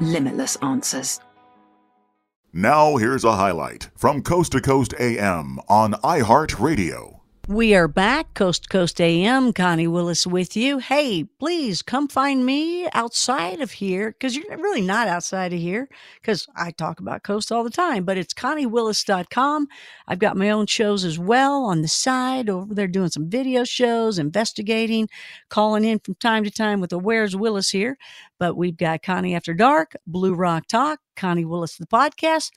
limitless answers. Now here's a highlight from Coast to Coast AM on iHeartRadio. We are back, Coast to Coast AM. Connie Willis with you. Hey, please come find me outside of here, because you're really not outside of here, because I talk about Coast all the time, but it's ConnieWillis.com. I've got my own shows as well on the side over there, doing some video shows, investigating, calling in from time to time with a Where's Willis here. But we've got Connie After Dark, Blue Rock Talk, Connie Willis, the podcast.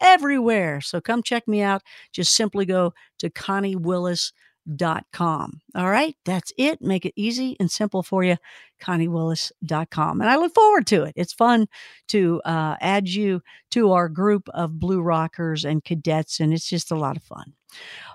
Everywhere. So come check me out. Just simply go to ConnieWillis.com. All right. That's it. Make it easy and simple for you. ConnieWillis.com. And I look forward to it. It's fun to add you to our group of Blue Rockers and cadets. And it's just a lot of fun.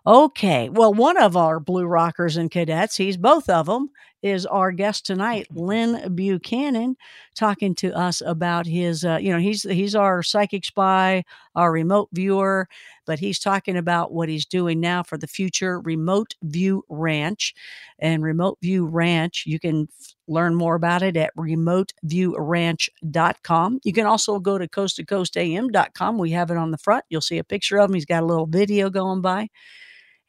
Okay. Well, one of our Blue Rockers and cadets, he's both of them, is our guest tonight, Lyn Buchanan, talking to us about his, he's our psychic spy, our remote viewer, but he's talking about what he's doing now for the future, Remote View Ranch. And Remote View Ranch, you can learn more about it at RemoteViewRanch.com. You can also go to coasttocoastam.com. We have it on the front. You'll see a picture of him. He's got a little video going by.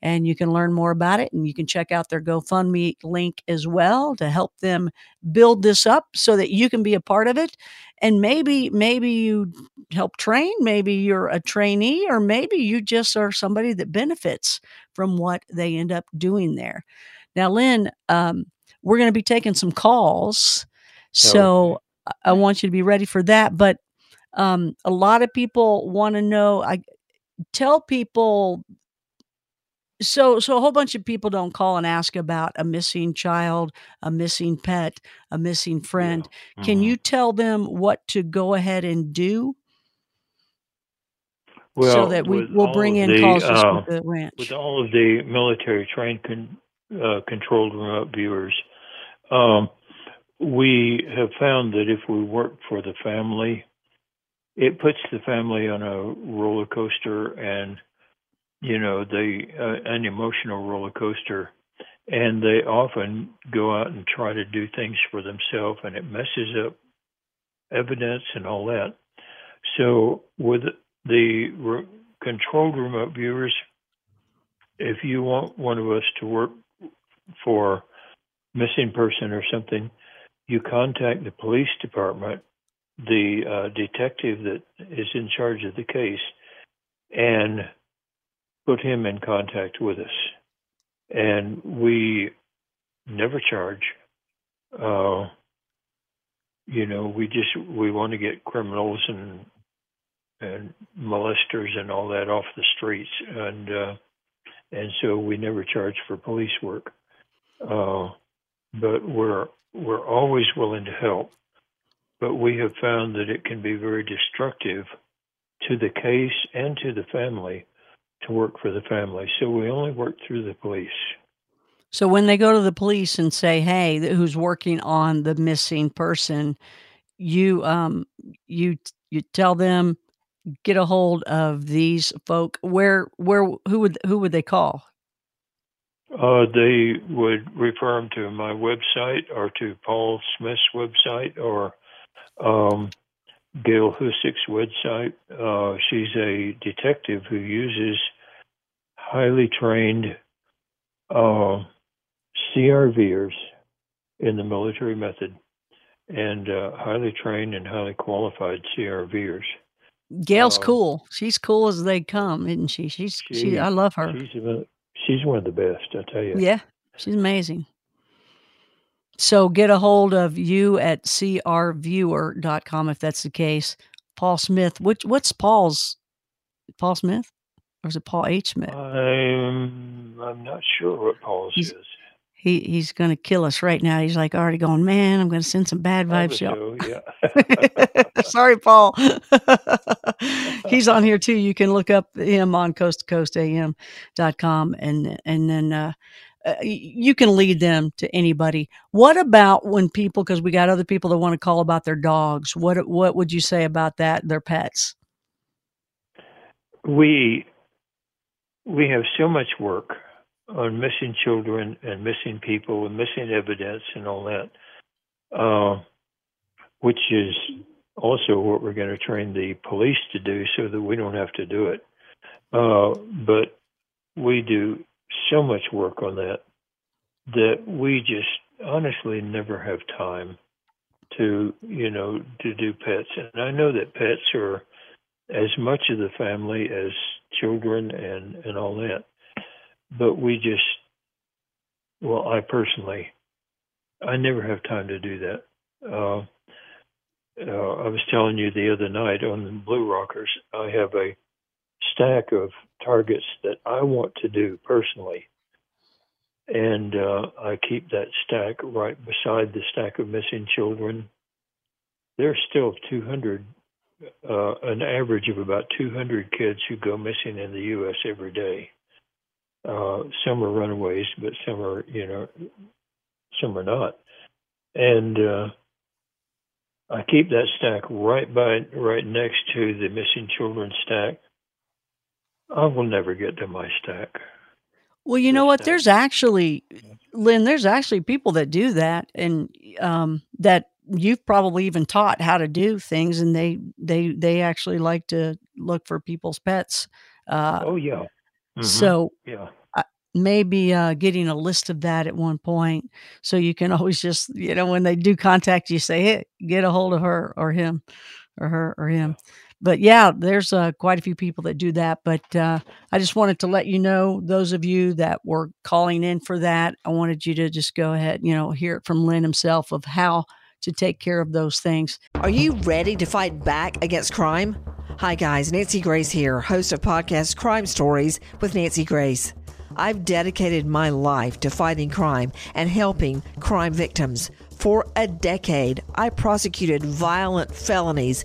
And you can learn more about it, and you can check out their GoFundMe link as well to help them build this up so that you can be a part of it. And maybe you help train, maybe you're a trainee, or maybe you just are somebody that benefits from what they end up doing there. Now, Lyn, we're going to be taking some calls, so I want you to be ready for that. But a lot of people want to know, I tell people... So a whole bunch of people don't call and ask about a missing child, a missing pet, a missing friend. Yeah. Can you tell them what to go ahead and do? Well, so that we'll bring in calls with the ranch. With all of the military trained controlled remote viewers, we have found that if we work for the family, it puts the family on a roller coaster and, an emotional roller coaster, and they often go out and try to do things for themselves, and it messes up evidence and all that. So with the controlled remote viewers, if you want one of us to work for missing person or something, you contact the police department, the detective that is in charge of the case, and put him in contact with us, and we never charge. you know, we want to get criminals and molesters and all that off the streets, and so we never charge for police work, but we're always willing to help. But we have found that it can be very destructive to the case and to the family to work for the family. So we only work through the police. So when they go to the police and say, hey, who's working on the missing person, you tell them, get a hold of these folk. Who would they call? They would refer them to my website or to Paul Smith's website or Gail Husick's website. She's a detective who uses highly trained CRVers in the military method, and highly trained and highly qualified CRVers. Gail's cool. She's cool as they come, isn't she? She I love her. She's one of the best, I tell you. Yeah, she's amazing. So get a hold of you at crviewer.com if that's the case. Paul Smith, what's Paul's? Paul Smith? Or is it Paul H. Smith? I'm not sure what Paul's is. He's going to kill us right now. He's like already going, man, I'm going to send some bad vibes y'all. Yeah. Sorry, Paul. He's on here too. You can look up him on coasttocoastam.com and then, you can lead them to anybody. What about when people, because we got other people that want to call about their dogs. What would you say about that, their pets? We have so much work on missing children and missing people and missing evidence and all that, which is also what we're going to train the police to do so that we don't have to do it. But we do so much work on that we just honestly never have time to, you know, to do pets. And I know that pets are as much of the family as children and all that. But we just, well, I personally, I never have time to do that. I was telling you the other night on the Blue Rockers, I have a stack of targets that I want to do personally. And I keep that stack right beside the stack of missing children. There's still 200, an average of about 200 kids who go missing in the U.S. every day. Some are runaways, but some are, you know, some are not. And I keep that stack right next to the missing children stack. I will never get to my stack. Well, you know what? There's actually, Lyn, there's actually people that do that, and that you've probably even taught how to do things, and they actually like to look for people's pets. Oh yeah. Mm-hmm. So yeah. Maybe getting a list of that at one point, so you can always just, you know, when they do contact you, say, hey, get a hold of her or him or her or him. Yeah. But yeah, there's quite a few people that do that. But I just wanted to let you know, those of you that were calling in for that, I wanted you to just go ahead, you know, hear it from Lyn himself of how to take care of those things. Are you ready to fight back against crime? Hi guys, Nancy Grace here, host of podcast Crime Stories with Nancy Grace. I've dedicated my life to fighting crime and helping crime victims. For a decade, I prosecuted violent felonies,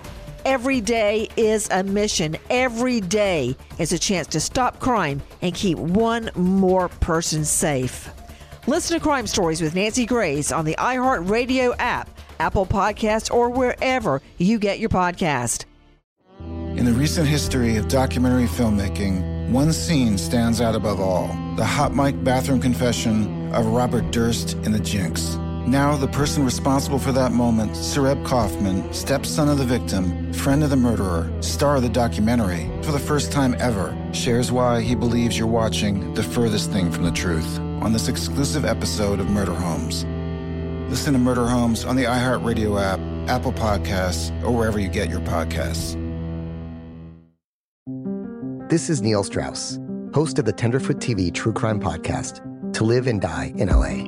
Every day is a mission. Every day is a chance to stop crime and keep one more person safe. Listen to Crime Stories with Nancy Grace on the iHeartRadio app, Apple Podcasts, or wherever you get your podcast. In the recent history of documentary filmmaking, one scene stands out above all: the hot mic bathroom confession of Robert Durst in The Jinx. Now the person responsible for that moment, Sareb Kaufman, stepson of the victim, friend of the murderer, star of the documentary, for the first time ever, shares why he believes you're watching the furthest thing from the truth on this exclusive episode of Murder Homes. Listen to Murder Homes on the iHeartRadio app, Apple Podcasts, or wherever you get your podcasts. This is Neil Strauss, host of the Tenderfoot TV true crime podcast, To Live and Die in L.A.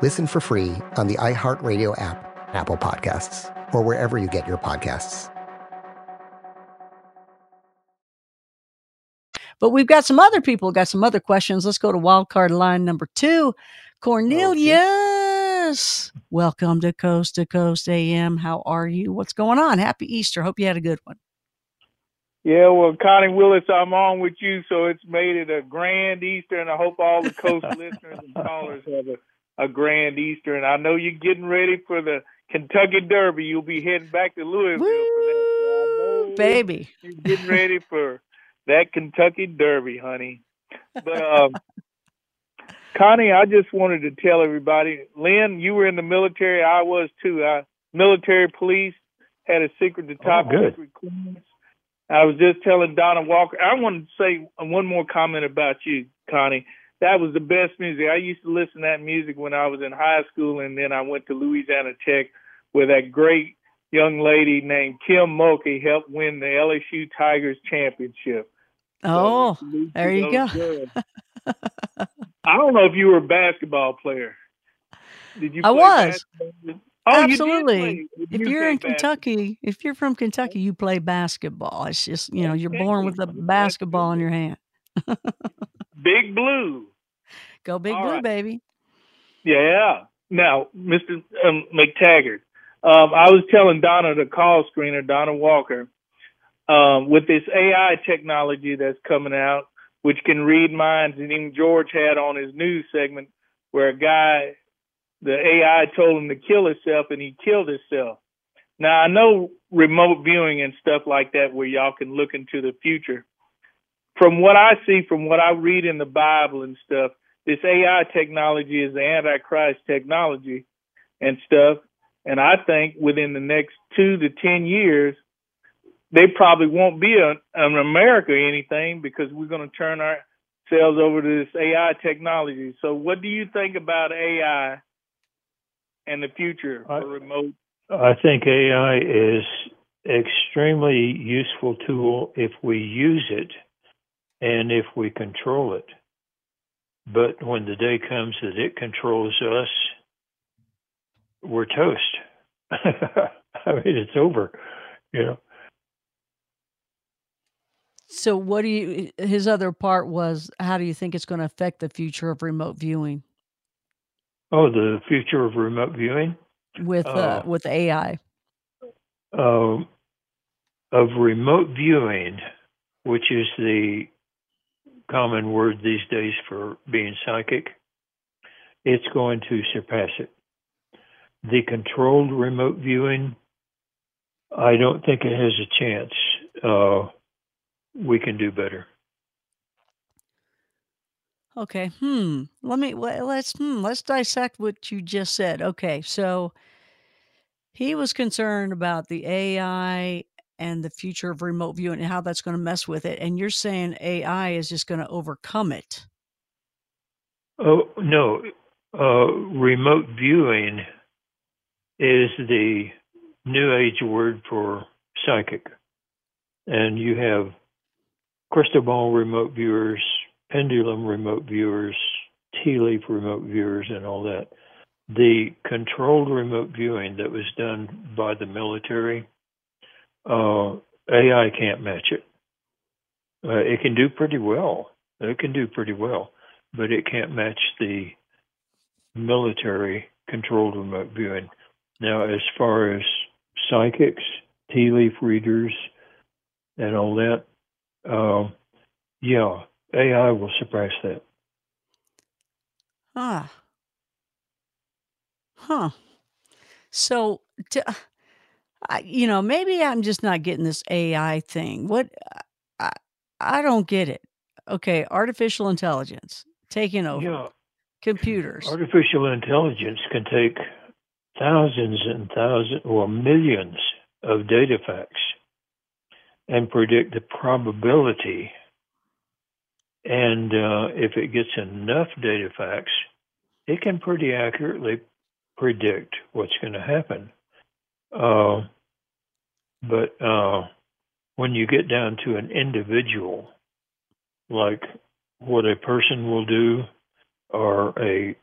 Listen for free on the iHeartRadio app, Apple Podcasts, or wherever you get your podcasts. But we've got some other people, got some other questions. Let's go to wildcard line number 2. Cornelius, okay. Welcome to Coast AM. How are you? What's going on? Happy Easter. Hope you had a good one. Yeah, well, Connie Willis, I'm on with you, so it's made it a grand Easter, and I hope all the Coast listeners and callers have a grand Easter. And I know you're getting ready for the Kentucky Derby. You'll be heading back to Louisville for that. Baby. You're getting ready for that Kentucky Derby, honey. But Connie, I just wanted to tell everybody, Lyn, you were in the military. I was too. Military police, had a secret to top secret clearance. I was just telling Donna Walker. I wanted to say one more comment about you, Connie. That was the best music. I used to listen to that music when I was in high school, and then I went to Louisiana Tech, where that great young lady named Kim Mulkey helped win the LSU Tigers championship. Oh, so, there you go. I don't know if you were a basketball player. Did you? I was. Basketball? Oh, absolutely. If you're from Kentucky, you play basketball. It's just, you know, you're born with a basketball in your hand. Big Blue. Go Big Blue, baby. Yeah. Now, Mr. McTaggart, I was telling Donna, the call screener, Donna Walker, with this AI technology that's coming out, which can read minds, and even George had on his news segment where a guy, the AI told him to kill himself, and he killed himself. Now, I know remote viewing and stuff like that where y'all can look into the future. From what I see, from what I read in the Bible and stuff, this AI technology is the Antichrist technology and stuff. And I think within the next 2 to 10 years, they probably won't be an America or anything, because we're going to turn ourselves over to this AI technology. So what do you think about AI and the future for remote? I think AI is extremely useful tool if we use it and if we control it. But when the day comes that it controls us, we're toast. I mean, it's over, you know. So what do you, his other part was, how do you think it's going to affect the future of remote viewing? Oh, the future of remote viewing? With AI. Of remote viewing, which is the common word these days for being psychic, it's going to surpass it. The controlled remote viewing, I don't think it has a chance. We can do better. Okay. Let's dissect what you just said. Okay. So he was concerned about the AI and the future of remote viewing and how that's going to mess with it. And you're saying AI is just going to overcome it. Oh, no. Remote viewing is the new age word for psychic. And you have crystal ball remote viewers, pendulum remote viewers, tea leaf remote viewers, and all that. The controlled remote viewing that was done by the military, AI can't match it. It can do pretty well. It can do pretty well, but it can't match the military controlled remote viewing. Now, as far as psychics, tea leaf readers, and all that, yeah, AI will surpass that. So, you know, maybe I'm just not getting this AI thing. What? I don't get it. Okay, artificial intelligence taking over. Yeah. Computers. Artificial intelligence can take thousands and thousands, or millions of data facts and predict the probability. And if it gets enough data facts, it can pretty accurately predict what's going to happen. But when you get down to an individual, like what a person will do, or a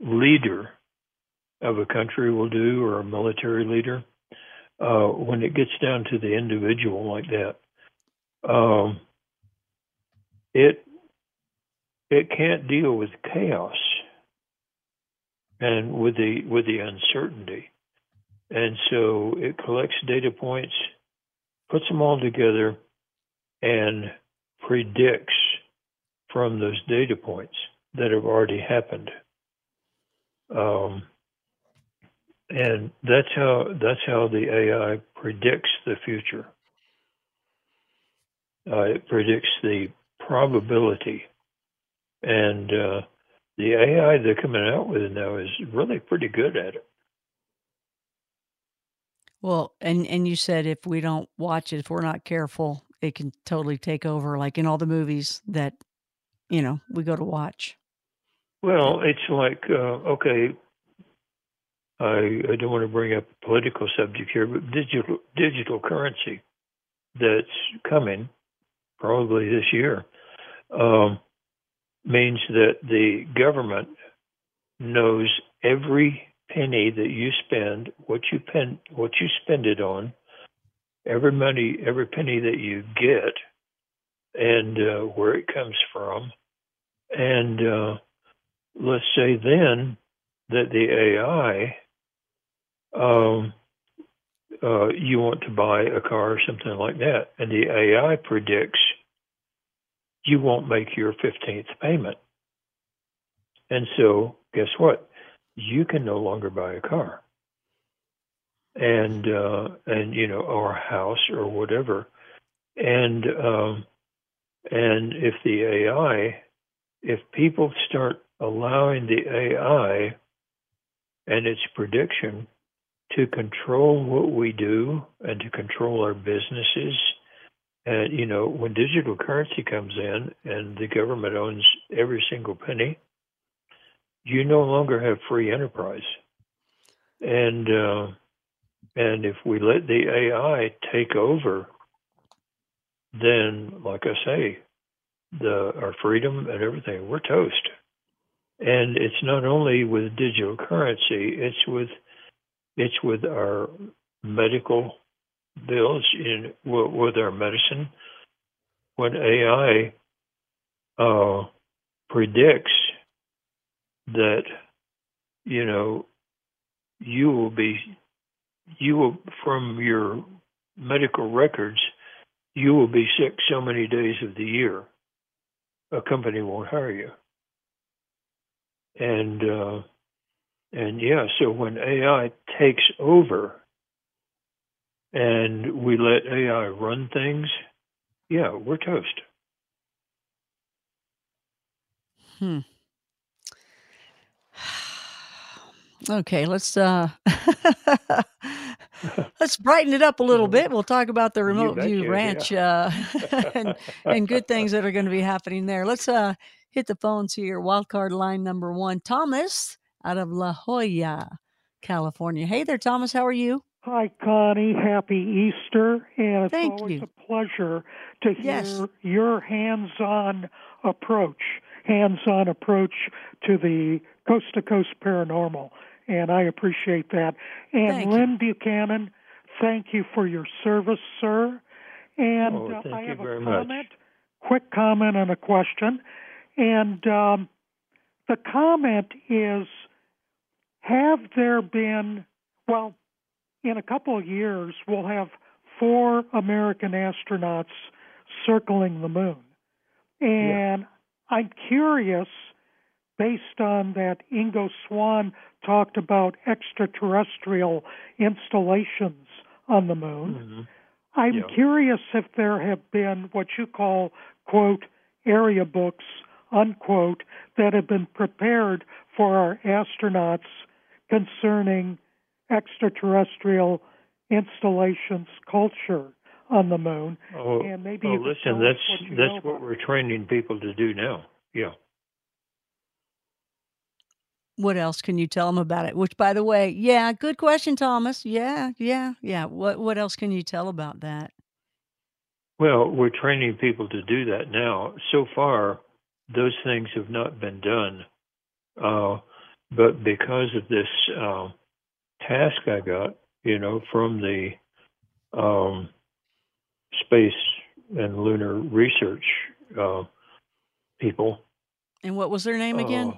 leader of a country will do, or a military leader, when it gets down to the individual like that, it can't deal with chaos and with the uncertainty, and so it collects data points, puts them all together, and predicts from those data points that have already happened. And that's how the AI predicts the future. It predicts the probability. And the AI they're coming out with now is really pretty good at it. Well, and you said if we don't watch it, if we're not careful, it can totally take over, like in all the movies that, you know, we go to watch. Well, it's like, okay, I don't want to bring up a political subject here, but digital currency that's coming probably this year means that the government knows every penny that you spend, what you spend it on, every penny that you get, and where it comes from. And let's say then that the AI, you want to buy a car or something like that, and the AI predicts you won't make your 15th payment. And so guess what? You can no longer buy a car and you know, or a house or whatever. And if the AI, if people start allowing the AI and its prediction to control what we do and to control our businesses, and, you know, when digital currency comes in and the government owns every single penny, you no longer have free enterprise. And if we let the AI take over, then, like I say, our freedom and everything, we're toast. And it's not only with digital currency, it's with our medical bills, with our medicine. When AI predicts that, you know, you will from your medical records, you will be sick so many days of the year, a company won't hire you. And yeah, so when AI takes over and we let AI run things, yeah, we're toast. Okay, let's let's brighten it up a little bit. We'll talk about the Remote View Ranch, yeah. and good things that are going to be happening there. Let's hit the phones here. Wildcard line number 1, Thomas out of La Jolla, California. Hey there, Thomas. How are you? Hi, Connie. Happy Easter. And it's always a pleasure to hear your hands-on approach to the coast-to-coast paranormal. And I appreciate that. And Lyn Buchanan, thank you for your service, sir. And I have a comment, quick comment and a question. And the comment is, have there been, well, in a couple of years, we'll have 4 American astronauts circling the moon. And I'm curious, based on that Ingo Swan talked about extraterrestrial installations on the moon. I'm curious if there have been what you call, quote, area books, unquote, that have been prepared for our astronauts concerning extraterrestrial installations, culture on the moon. And maybe listen, that's what we're training people to do now. Yeah. What else can you tell them about it? Which, by the way, good question, Thomas. What else can you tell about that? Well, we're training people to do that now. So far, those things have not been done. But because of this task I got, you know, from the space and lunar research people. And what was their name again?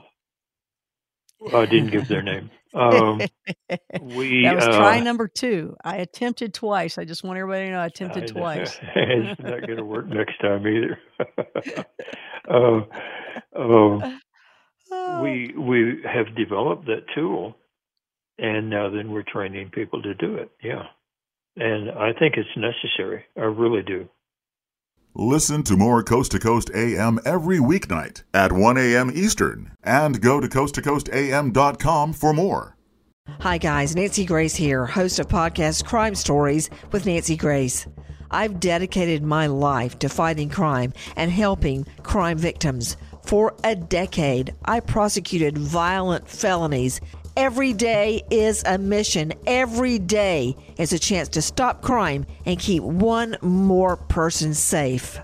I didn't give their name. That was try number 2. I attempted twice. I just want everybody to know I attempted twice. It's not going to work next time either. We have developed that tool, and now then we're training people to do it. Yeah. And I think it's necessary. I really do. Listen to more Coast to Coast AM every weeknight at 1 a.m. Eastern and go to coasttocoastam.com for more. Hi guys, Nancy Grace here, host of podcast Crime Stories with Nancy Grace. I've dedicated my life to fighting crime and helping crime victims. For a decade, I prosecuted violent felonies. Every day is a mission. Every day is a chance to stop crime and keep one more person safe.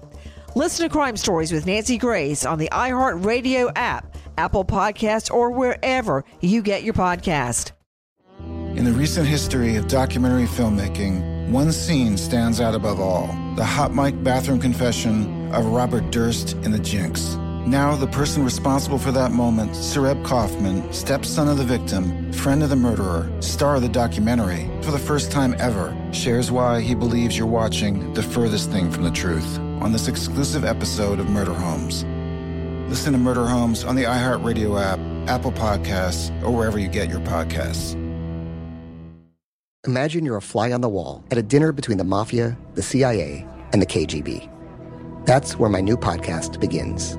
Listen to Crime Stories with Nancy Grace on the iHeartRadio app, Apple Podcasts, or wherever you get your podcast. In the recent history of documentary filmmaking, one scene stands out above all. The hot mic bathroom confession of Robert Durst in The Jinx. Now the person responsible for that moment, Sareb Kaufman, stepson of the victim, friend of the murderer, star of the documentary, for the first time ever, shares why he believes you're watching the furthest thing from the truth on this exclusive episode of Murder Homes. Listen to Murder Homes on the iHeartRadio app, Apple Podcasts, or wherever you get your podcasts. Imagine you're a fly on the wall at a dinner between the mafia, the CIA, and the KGB. That's where my new podcast begins.